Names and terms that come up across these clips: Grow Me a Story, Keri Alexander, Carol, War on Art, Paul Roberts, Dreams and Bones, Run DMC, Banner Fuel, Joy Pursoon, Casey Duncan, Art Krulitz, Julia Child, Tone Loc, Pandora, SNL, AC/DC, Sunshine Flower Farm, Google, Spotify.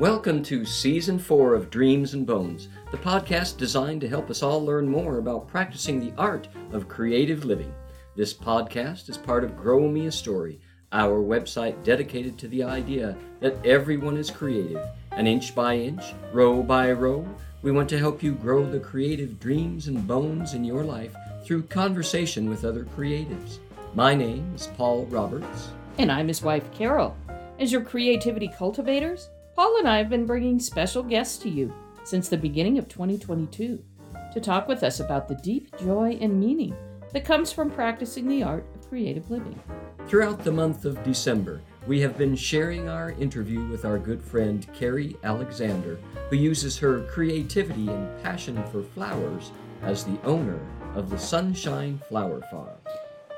Welcome to Season 4 of Dreams and Bones, the podcast designed to help us all learn more about practicing the art of creative living. This podcast is part of Grow Me a Story, our website dedicated to the idea that everyone is creative, and inch by inch, row by row, we want to help you grow the creative dreams and bones in your life through conversation with other creatives. My name is Paul Roberts. And I'm his wife, Carol. As your creativity cultivators, Paul and I have been bringing special guests to you since the beginning of 2022 to talk with us about the deep joy and meaning that comes from practicing the art of creative living. Throughout the month of December, we have been sharing our interview with our good friend Keri Alexander, who uses her creativity and passion for flowers as the owner of the Sunshine Flower Farm.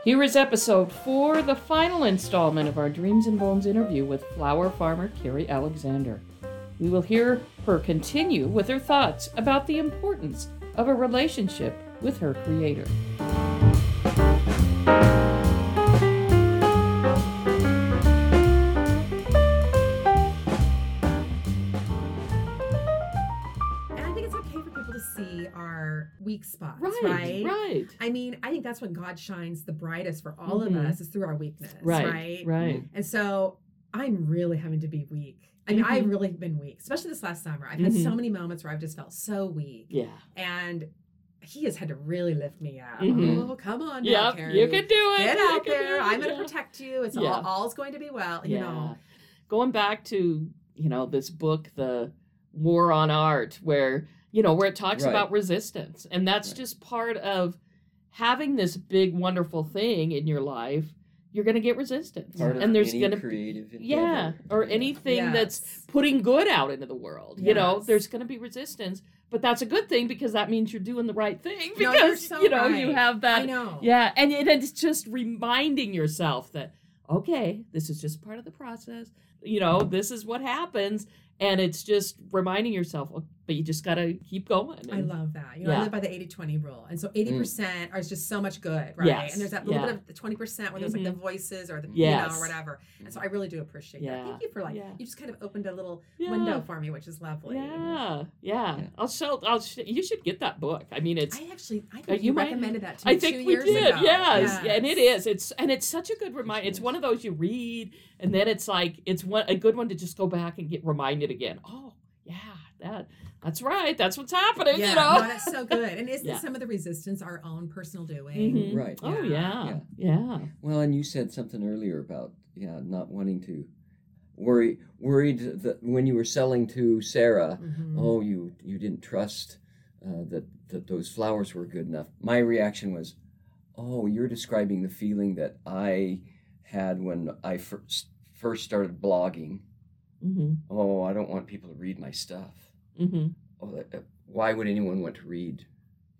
Here is episode 4, the final installment of our Dreams and Bones interview with flower farmer Keri Alexander. We will hear her continue with her thoughts about the importance of a relationship with her creator. Weak spots, right? I mean, I think that's when God shines the brightest for all of us, is through our weakness, right? And so I'm really having to be weak. I mean, I've really been weak, especially this last summer. I've had so many moments where I've just felt so weak. Yeah. And he has had to really lift me up. Oh, come on, yeah, you can do it. Get out there. I'm going to protect you. It's all's going to be well. You know, going back to this book, the War on Art, where it talks about resistance. And that's just part of having this big, wonderful thing in your life. You're going to get resistance. Part of and there's going to be creative endeavor. Yeah. Or anything that's putting good out into the world. Yes. You know, there's going to be resistance. But that's a good thing because that means you're doing the right thing. Because, you have that. I know. Yeah. And it's just reminding yourself that, okay, this is just part of the process. You know, this is what happens. And it's just reminding yourself, but you just got to keep going. And I love that. I live by the 80-20 rule. And so 80% are just so much good, right? Yes. And there's that little bit of the 20% where there's like the voices or the, or whatever. And so I really do appreciate that. Thank you for you just kind of opened a little window for me, which is lovely. Yeah. You should get that book. I mean, I think you recommended that to me 2 years ago. I think we did, yes. And it is. It's such a good reminder. It's one of those you read, and then it's like, a good one to just go back and get reminded again. Oh, yeah, that's right. That's what's happening, no, that's so good. And isn't some of the resistance our own personal doing? Mm-hmm. Right. Yeah. Oh, yeah. Well, and you said something earlier about, not wanting to worried that when you were selling to Sarah, you didn't trust that those flowers were good enough. My reaction was, you're describing the feeling that I had when I first started blogging. Mm-hmm. Oh, I don't want people to read my stuff. Mm-hmm. Why would anyone want to read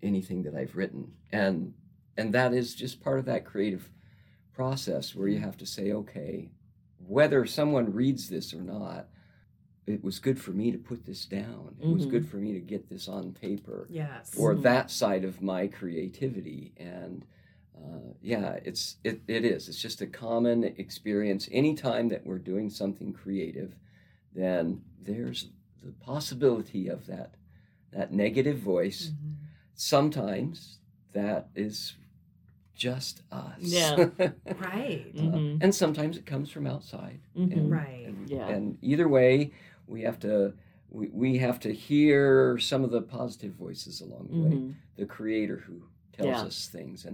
anything that I've written? And that is just part of that creative process where you have to say, okay, whether someone reads this or not, it was good for me to put this down. It was good for me to get this on paper. Yes. Or that side of my creativity. And it is. It's just a common experience. Anytime that we're doing something creative, then there's the possibility of that negative voice. Mm-hmm. Sometimes that is just us. Yeah. Right. And sometimes it comes from outside. Mm-hmm. And either way, we have to hear some of the positive voices along the way. The creator who tells us things,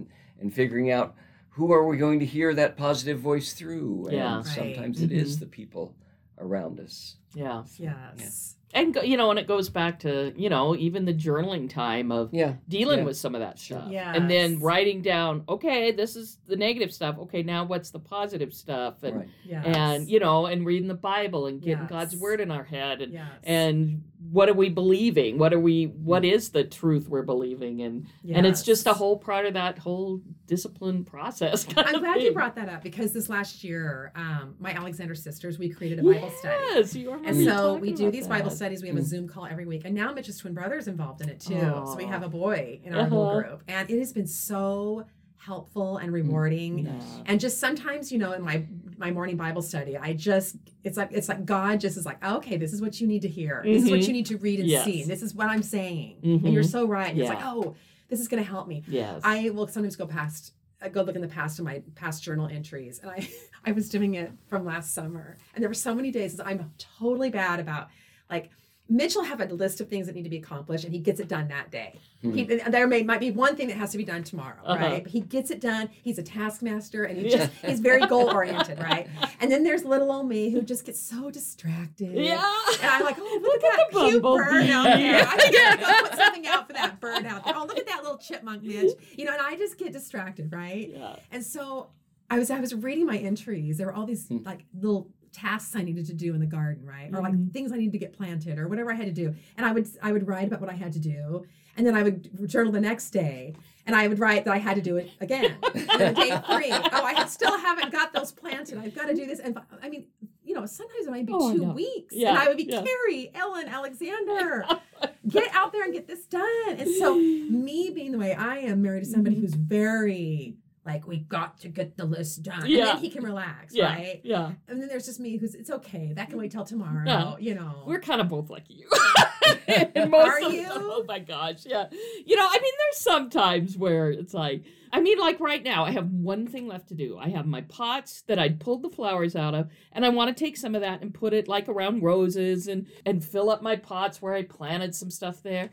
and figuring out who are we going to hear that positive voice through. And sometimes it is the people around us. Yeah. So, yes. Yeah. And, and it goes back to, even the journaling time of dealing with some of that stuff. Yes. And then writing down, okay, this is the negative stuff. Okay, now what's the positive stuff? And, and reading the Bible and getting God's word in our head. And, and what are we believing? What is the truth we're believing? And, and it's just a whole part of that whole discipline process. I'm glad you brought that up because this last year, my Alexander sisters, we created a Bible study. Yes, you are. And so we do these Bible studies. We have a Zoom call every week. And now Mitch's twin brother is involved in it, too. Aww. So we have a boy in our whole group. And it has been so helpful and rewarding. Yeah. And just sometimes, in my my morning Bible study, I just, it's like God just is like, oh, okay, this is what you need to hear. This is what you need to read and see. This is what I'm saying. And you're so right. And it's like, oh, this is going to help me. I will sometimes go look in the past of my past journal entries. And I was doing it from last summer. And there were so many days that I'm totally bad about, like, Mitch will have a list of things that need to be accomplished, and he gets it done that day. There might be one thing that has to be done tomorrow, right? But he gets it done. He's a taskmaster, and he just he's very goal-oriented, right? And then there's little old me who just gets so distracted. And I'm like, oh, look at that cute bird out there. I think I'm going to put something out for that bird out there. Oh, look at that little chipmunk, Mitch. You know, and I just get distracted, right? And so I was reading my entries. There were all these, like, little tasks I needed to do in the garden, right? Or like things I needed to get planted or whatever I had to do. And I would write about what I had to do. And then I would journal the next day. And I would write that I had to do it again. And day three, I still haven't got those planted. I've got to do this. And I mean, you know, sometimes it might be 2 weeks. And I would be Keri, Ellen, Alexander. Get out there and get this done. And so me being the way I am, married to somebody who's very... like, we got to get the list done. Yeah. And then he can relax, right? Yeah. And then there's just me who's, it's okay. That can wait till tomorrow, you know. We're kind of both like you. Are you? Oh, my gosh, yeah. You know, I mean, there's some times where it's like, I mean, like right now, I have one thing left to do. I have my pots that I pulled the flowers out of, and I want to take some of that and put it, like, around roses and fill up my pots where I planted some stuff there.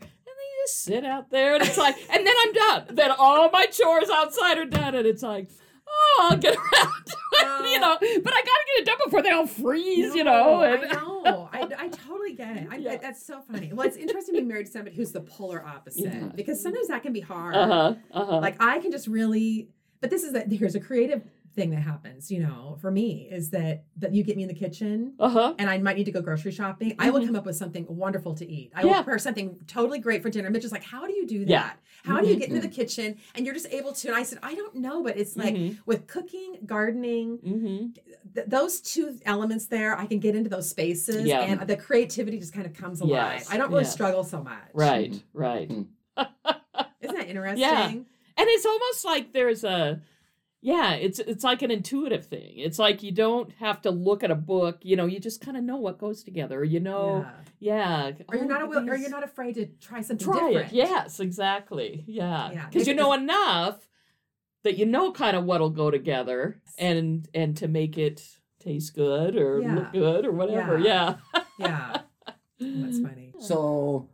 Sit out there, and it's like, and then I'm done. Then all my chores outside are done, and it's like, oh, I'll get around to it, you know. But I gotta get it done before they all freeze, you know. And... I know. I totally get it. That's so funny. Well, it's interesting being married to somebody who's the polar opposite because sometimes that can be hard. Like I can just really, but here's a creative thing that happens, you know, for me is that you get me in the kitchen and I might need to go grocery shopping. I will come up with something wonderful to eat. I will prepare something totally great for dinner. Mitch is like, how do you do that? How do you get into the kitchen? And you're just able to, and I said, I don't know, but it's like with cooking, gardening, those two elements there, I can get into those spaces and the creativity just kind of comes alive. I don't really struggle so much. Right. Isn't that interesting? Yeah. And it's almost like there's a, it's like an intuitive thing. It's like you don't have to look at a book, you know, you just kind of know what goes together, you know. Or you're not afraid to try something different. Yes, exactly. Yeah. Because you know enough that you know kind of what'll go together and to make it taste good or look good or whatever. That's funny. So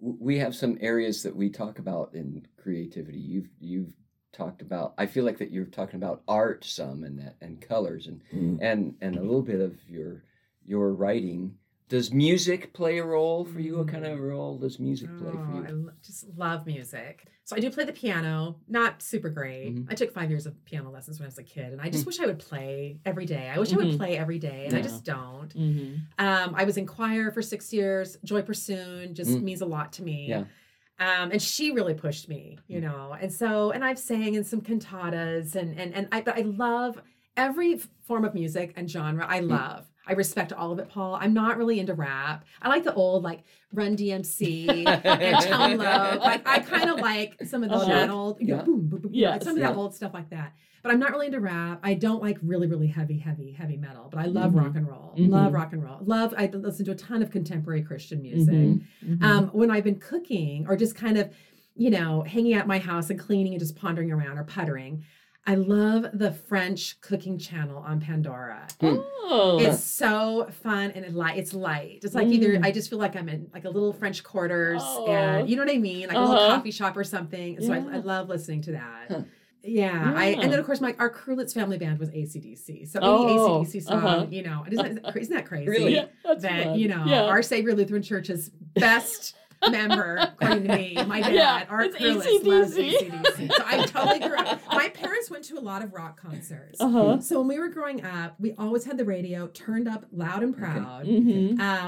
we have some areas that we talk about in creativity. You've talked about, I feel like that you're talking about art some and colors and a little bit of your writing. Does music play a role for you? What kind of role does music play for you? I just love music. So I do play the piano, not super great. I took 5 years of piano lessons when I was a kid, and I just wish I would play every day. And I just don't. I was in choir for 6 years. Joy Pursoon just means a lot to me. Yeah. And she really pushed me, you know, and I've sang in some cantatas but I love every form of music and genre. I love, I respect all of it, Paul. I'm not really into rap. I like the old, like Run DMC and Tone Loc. Like I kind of like some of that old, you know, like some of that old stuff like that. But I'm not really into rap. I don't like really, really heavy metal. But I love rock and roll. Love rock and roll. I listen to a ton of contemporary Christian music. When I've been cooking or just kind of, you know, hanging out at my house and cleaning and just pondering around or puttering, I love the French cooking channel on Pandora. Oh. It's so fun and it's light. It's like either I just feel like I'm in like a little French quarters and you know what I mean? Like a little coffee shop or something. And so I love listening to that. And then of course our Krulitz family band was AC/DC. So any AC/DC song, you know, isn't that crazy? Really? Yeah, our Savior Lutheran Church's best member, according to me, my dad, Art Krulitz, loves AC/DC. So I totally grew up. My parents went to a lot of rock concerts. So when we were growing up, we always had the radio turned up loud and proud.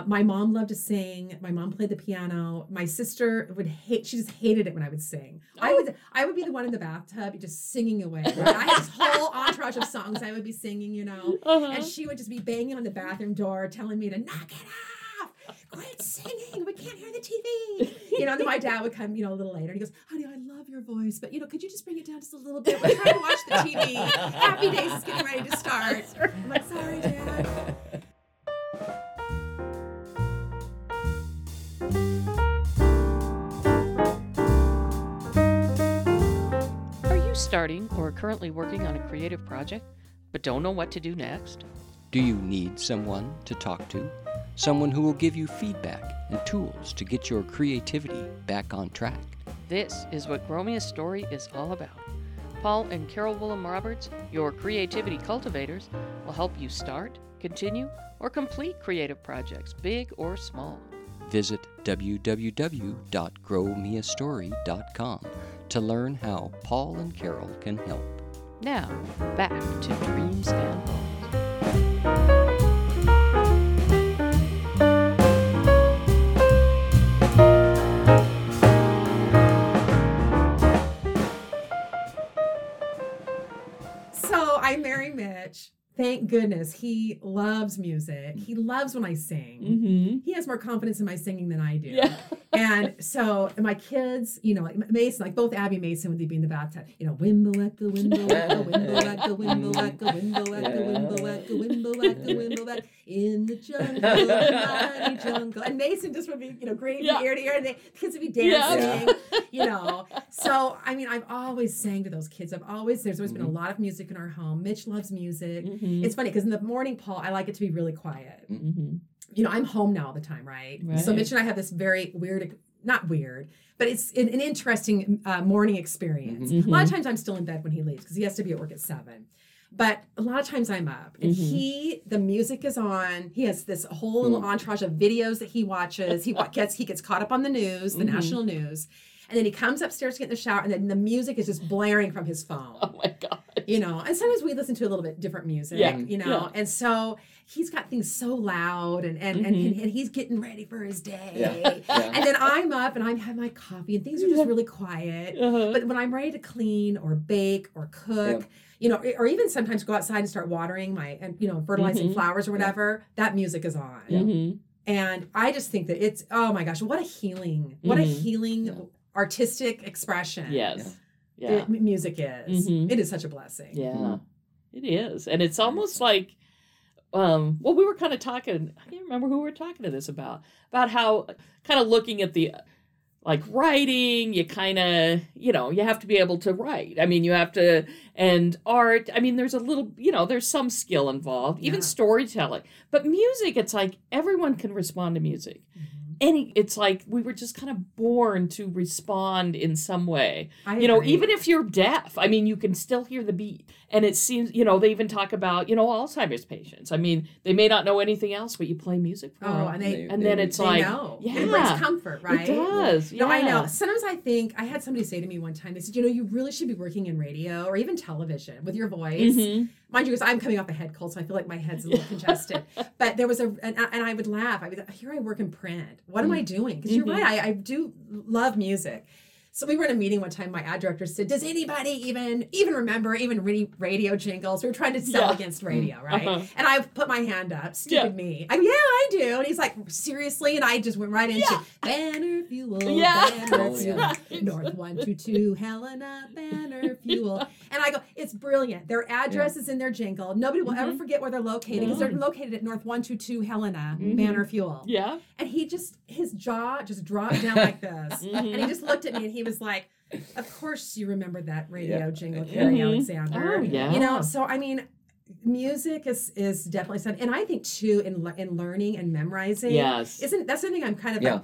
My mom loved to sing. My mom played the piano. My sister she just hated it when I would sing. I would be the one in the bathtub just singing away. Right? I had this whole entourage of songs I would be singing, you know. And she would just be banging on the bathroom door telling me to knock it out. Quit singing. We can't hear the TV. You know, and then my dad would come, you know, a little later and he goes, honey, I love your voice, but, you know, could you just bring it down just a little bit? We're trying to watch the TV. Happy Days is getting ready to start. I'm like, sorry, starting or currently working on a creative project but don't know what to do next? Do you need someone to talk to? Someone who will give you feedback and tools to get your creativity back on track? This is what Grow Me a Story is all about. Paul and Carol Willem Roberts, your creativity cultivators, will help you start, continue, or complete creative projects, big or small. Visit www.growmeastory.com to learn how Paul and Carol can help. Now, back to Dreams and Bones. Thank goodness. He loves music. He loves when I sing. Mm-hmm. He has more confidence in my singing than I do. Yeah. And so and my kids, you know, like Mason, like both Abby and Mason, when they'd be in the bathtub, you know, wimble-wacka, wimble-wacka, wimble-wacka, wimble-wacka, wimble-wacka, wimble-wacka, wimble-wacka, wimble-wacka, in the jungle, in the jungle. And Mason just would be, you know, great from ear to ear. And the kids would be dancing, you know. So, I mean, I've always sang to those kids. There's always been a lot of music in our home. Mitch loves music. Mm-hmm. It's funny because in the morning, Paul, I like it to be really quiet. Mm-hmm. You know, I'm home now all the time, right? So Mitch and I have this very weird, not weird, but it's an interesting morning experience. Mm-hmm. A lot of times I'm still in bed when he leaves because he has to be at work at 7. But a lot of times I'm up and the music is on. He has this whole little entourage of videos that he watches. He gets caught up on the news, the national news. And then he comes upstairs to get in the shower, and then the music is just blaring from his phone. Oh, my God. You know, and sometimes we listen to a little bit different music, you know. Yeah. And so he's got things so loud, and he's getting ready for his day. Yeah. Yeah. And then I'm up, and I have my coffee, and things are just really quiet. Uh-huh. But when I'm ready to clean or bake or cook, you know, or even sometimes go outside and start watering fertilizing flowers or whatever, that music is on. Mm-hmm. And I just think that it's, oh, my gosh, what a healing artistic expression. Yes. Yeah. Music is. Mm-hmm. It is such a blessing. Yeah. Mm-hmm. It is. And it's almost like we were kind of talking, I can't remember who we were talking to this about how kind of looking at the like writing, you kind of, you know, you have to be able to write. I mean, you have to, and art, I mean, there's a little, you know, there's some skill involved, even storytelling. But music, it's like everyone can respond to music. Mm-hmm. It's like we were just kind of born to respond in some way. I agree. Even if you're deaf, I mean, you can still hear the beat. And it seems, you know, they even talk about, you know, Alzheimer's patients. I mean, they may not know anything else, but you play music for them. It brings comfort, right? It does. Yeah. No, I know. Sometimes I think, I had somebody say to me one time, they said, you know, you really should be working in radio or even television with your voice. Mm-hmm. Mind you, because I'm coming off a head cold, so I feel like my head's a little congested. But there was and I would laugh. I would, here I work in print. What am I doing? Because you're right, I do love music. So we were in a meeting one time. My ad director said, does anybody even remember radio jingles? We were trying to sell against radio, right? Uh-huh. And I put my hand up. Stupid me. I do. And he's like, seriously? And I just went right into Banner Fuel. Yeah. Banner Fuel. Right. North 122, Helena, Banner Fuel. And I go, it's brilliant. Their address is in their jingle. Nobody will ever forget where they're located because they're located at North 122, Helena, Banner Fuel. Yeah. And he just, his jaw just dropped down like this. And he just looked at me and he was like, of course you remember that radio jingle, Keri Alexander. Oh, yeah. You know, so I mean, music is definitely something. And I think too, in learning and memorizing, that's something I'm kind of like,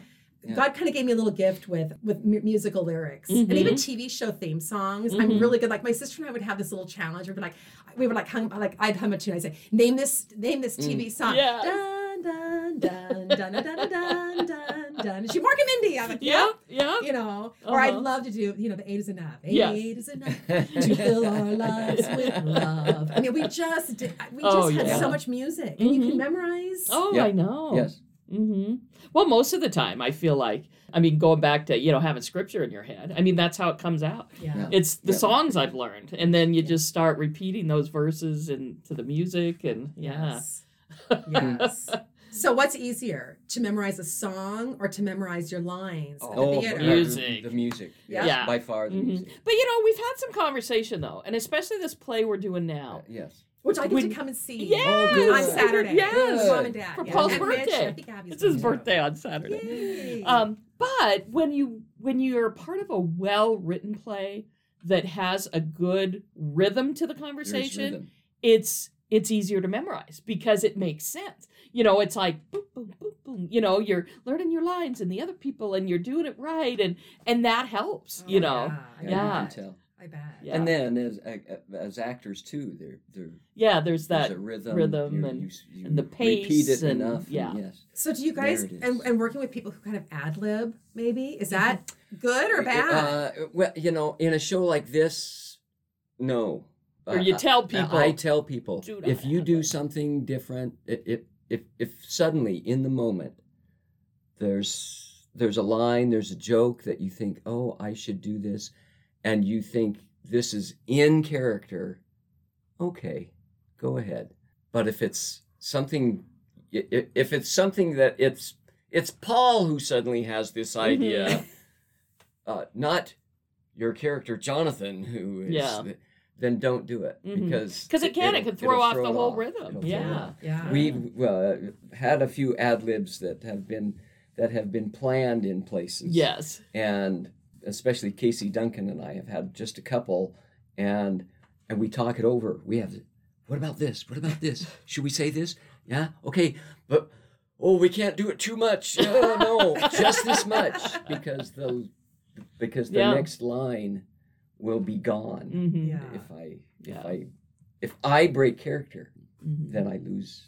God kind of gave me a little gift with musical lyrics and even TV show theme songs. Mm-hmm. I'm really good. Like my sister and I would have this little challenge. I'd hum a tune. I'd say, name this TV song. Yeah. Dun, dun, dun, dun, dun, dun, dun, dun. Done. She Mark and Mindy. I'm like, yeah. You know, or I'd love to do, you know, the 8 is enough. 8 is enough to fill our lives with love. I mean, we just had so much music, and you can memorize. Oh, I know. Yes. Mm-hmm. Well, most of the time, I feel like, I mean, going back to, you know, having scripture in your head, I mean, that's how it comes out. Yeah. It's the songs I've learned, and then you just start repeating those verses and to the music, and Yes. So what's easier, to memorize a song or to memorize your lines at the theater? Music. The music. Yeah. By far the music. But, you know, we've had some conversation, though, and especially this play we're doing now. Yes. Which I get to come and see on Saturday. Yes. Mom and Dad. For Paul's birthday. It's his birthday on Saturday. But when you're part of a well-written play, that has a good rhythm to the conversation, it's easier to memorize because it makes sense. You know, it's like boom, boom, boom, boom. You know, you're learning your lines and the other people and you're doing it right. And that helps, you know. Yeah, I bet. Yeah. And then as actors too, there's a rhythm and the pace. Repeat it enough. Yeah. And yes. So do you guys, and working with people who kind of ad-lib maybe, is that good or bad? Well, you know, in a show like this, no. Or you tell people. I tell people, if you do something different, if suddenly in the moment there's a line, there's a joke that you think, oh, I should do this, and you think this is in character, okay, go ahead. But if it's Paul who suddenly has this idea, not your character Jonathan, who is... Yeah. Then don't do it because it can throw off the whole rhythm. Yeah. We've had a few ad libs that have been planned in places. Yes, and especially Casey Duncan and I have had just a couple, and we talk it over. We have, what about this? What about this? Should we say this? Yeah, okay, but we can't do it too much. Oh, no, just this much because the next line will be gone. Mm-hmm. Yeah. If I break character, then I lose.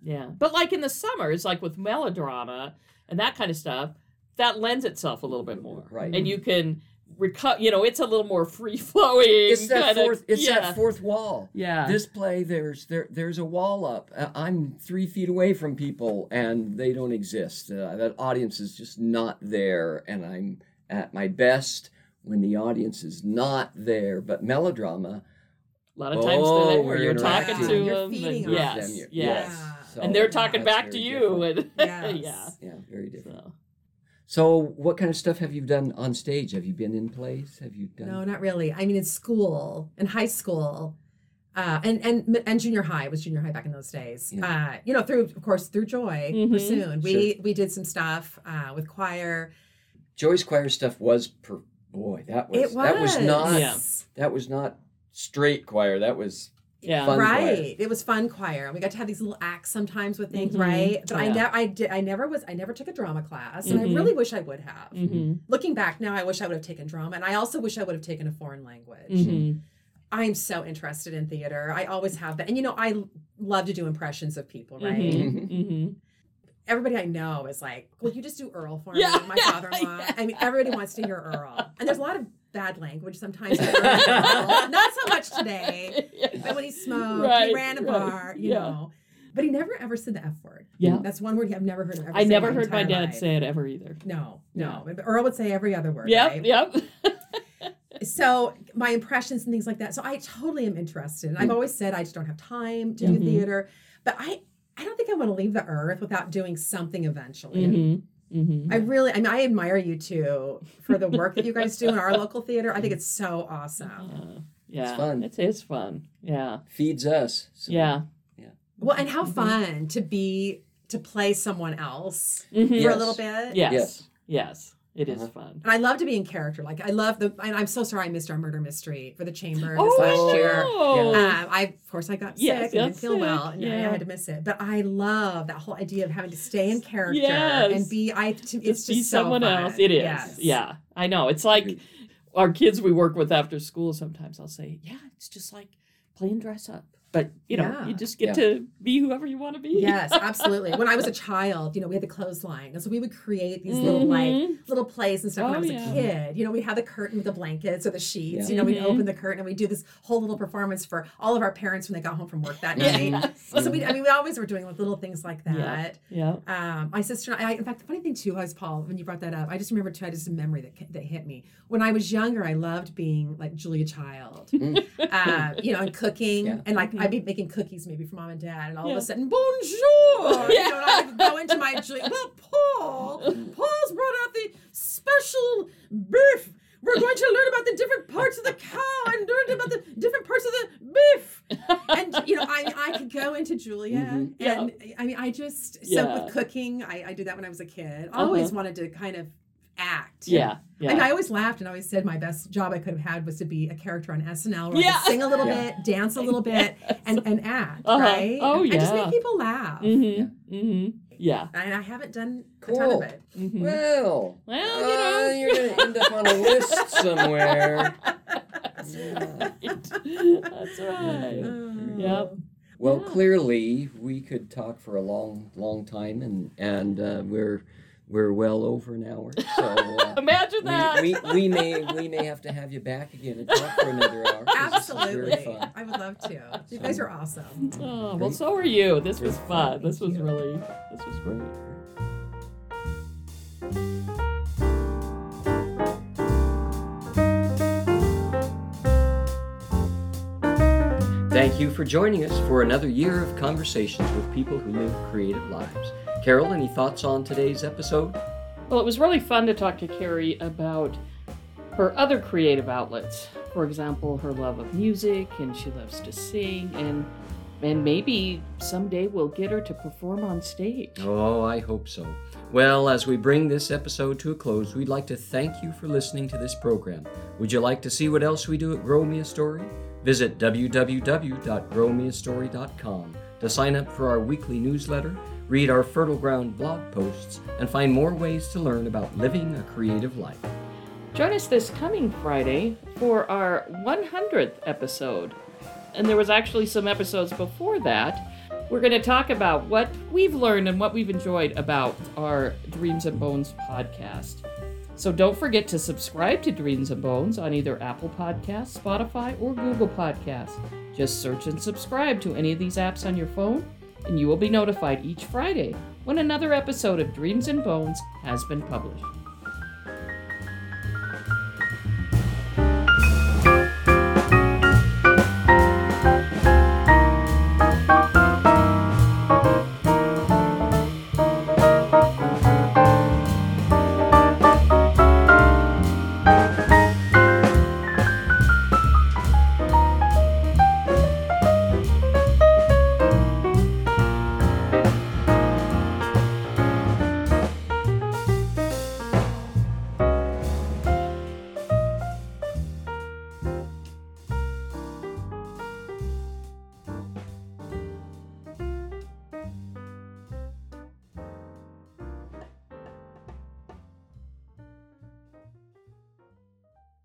Yeah. But like in the summers, like with melodrama and that kind of stuff, that lends itself a little bit more. Right. And you can recover, you know, it's a little more free flowing. It's that fourth wall. Yeah. This play, there's a wall up. I'm 3 feet away from people and they don't exist. That audience is just not there, and I'm at my best when the audience is not there. But melodrama, a lot of times where you're talking to them, you're feeding them. Yes. So, and they're talking back to you. And yeah, very different. So what kind of stuff have you done on stage? Have you been in plays? Have you done? No, not really. I mean, in high school, and junior high. It was junior high back in those days. Yeah. You know, of course through Joy Pursoon. We did some stuff with choir. Joy's choir stuff was. Boy, that was not straight choir. That was fun choir. It was fun choir, and we got to have these little acts sometimes with things, right? But I never took a drama class, and I really wish I would have. Mm-hmm. Looking back now, I wish I would have taken drama, and I also wish I would have taken a foreign language. Mm-hmm. I'm so interested in theater. I always have been, and you know, I love to do impressions of people, right? Mm-hmm. Mm-hmm. Everybody I know is like, will you just do Earl for me? My father-in-law. Yeah. I mean, everybody wants to hear Earl. And there's a lot of bad language sometimes. Earl. Not so much today. Yeah. But when he smoked, he ran a bar, you know. But he never ever said the F word. Yeah. That's one word I've never heard him ever say. I never heard my dad say it ever either. No. Yeah. Earl would say every other word. Yep. So my impressions and things like that. So I totally am interested. And I've always said I just don't have time to do theater. But I don't think I want to leave the earth without doing something eventually. Mm-hmm. Mm-hmm. I admire you two for the work that you guys do in our local theater. I think it's so awesome. It's fun. It is fun. Yeah. Feeds us. So. Yeah. Well, and how fun to play someone else for a little bit. Yes. It is fun. And I love to be in character. Like, and I'm so sorry I missed our murder mystery for the Chamber this last year. Yeah. Of course, I got sick and didn't feel well. And I had to miss it. But I love that whole idea of having to stay in character and be, it's just so fun. It is. Yes. Yeah. I know. It's like our kids we work with after school sometimes. I'll say, it's just like playing dress up. But, you know, you just get to be whoever you want to be. Yes, absolutely. When I was a child, you know, we had the clothesline. And so we would create these little plays and stuff when I was a kid. You know, we had the curtain with the blankets or the sheets. Yeah. You know, we'd open the curtain and we'd do this whole little performance for all of our parents when they got home from work that night. So, we always were doing little things like that. Yeah. My sister and I, in fact, the funny thing, too, was, Paul, when you brought that up, I just remember, too, I just a memory that hit me. When I was younger, I loved being like Julia Child, you know, and cooking and like, I'd be making cookies maybe for mom and dad, and all of a sudden, bonjour! You know, and I would go into my drink. Well, Paul's brought out the special beef. We're going to learn about the different parts of the cow and learn about the different parts of the beef. And, you know, I could go into Julia. And I mean, I just, so with cooking, I did that when I was a kid. Always wanted to kind of act. Yeah. Like I always laughed and always said my best job I could have had was to be a character on SNL where I could sing a little bit, dance a little bit, and act, right? Oh, yeah. And just make people laugh. Mm-hmm. Yeah. Mm-hmm. Yeah. And I haven't done a ton of it. Mm-hmm. Well, you know. You're going to end up on a list somewhere. That's right. That's right. Oh. Yep. Well, clearly we could talk for a long, long time, and we're well over an hour. So imagine that. We may have to have you back again and talk for another hour. Absolutely, I would love to. You guys are awesome. Oh, well, so are you. This was fun. This was great. Thank you for joining us for another year of conversations with people who live creative lives. Carol, any thoughts on today's episode? Well, it was really fun to talk to Keri about her other creative outlets. For example, her love of music, and she loves to sing, and maybe someday we'll get her to perform on stage. Oh, I hope so. Well, as we bring this episode to a close, we'd like to thank you for listening to this program. Would you like to see what else we do at Grow Me a Story? Visit www.growmeastory.com to sign up for our weekly newsletter, read our Fertile Ground blog posts, and find more ways to learn about living a creative life. Join us this coming Friday for our 100th episode. And there was actually some episodes before that. We're going to talk about what we've learned and what we've enjoyed about our Dreams and Bones podcast. So don't forget to subscribe to Dreams and Bones on either Apple Podcasts, Spotify, or Google Podcasts. Just search and subscribe to any of these apps on your phone, and you will be notified each Friday when another episode of Dreams and Bones has been published.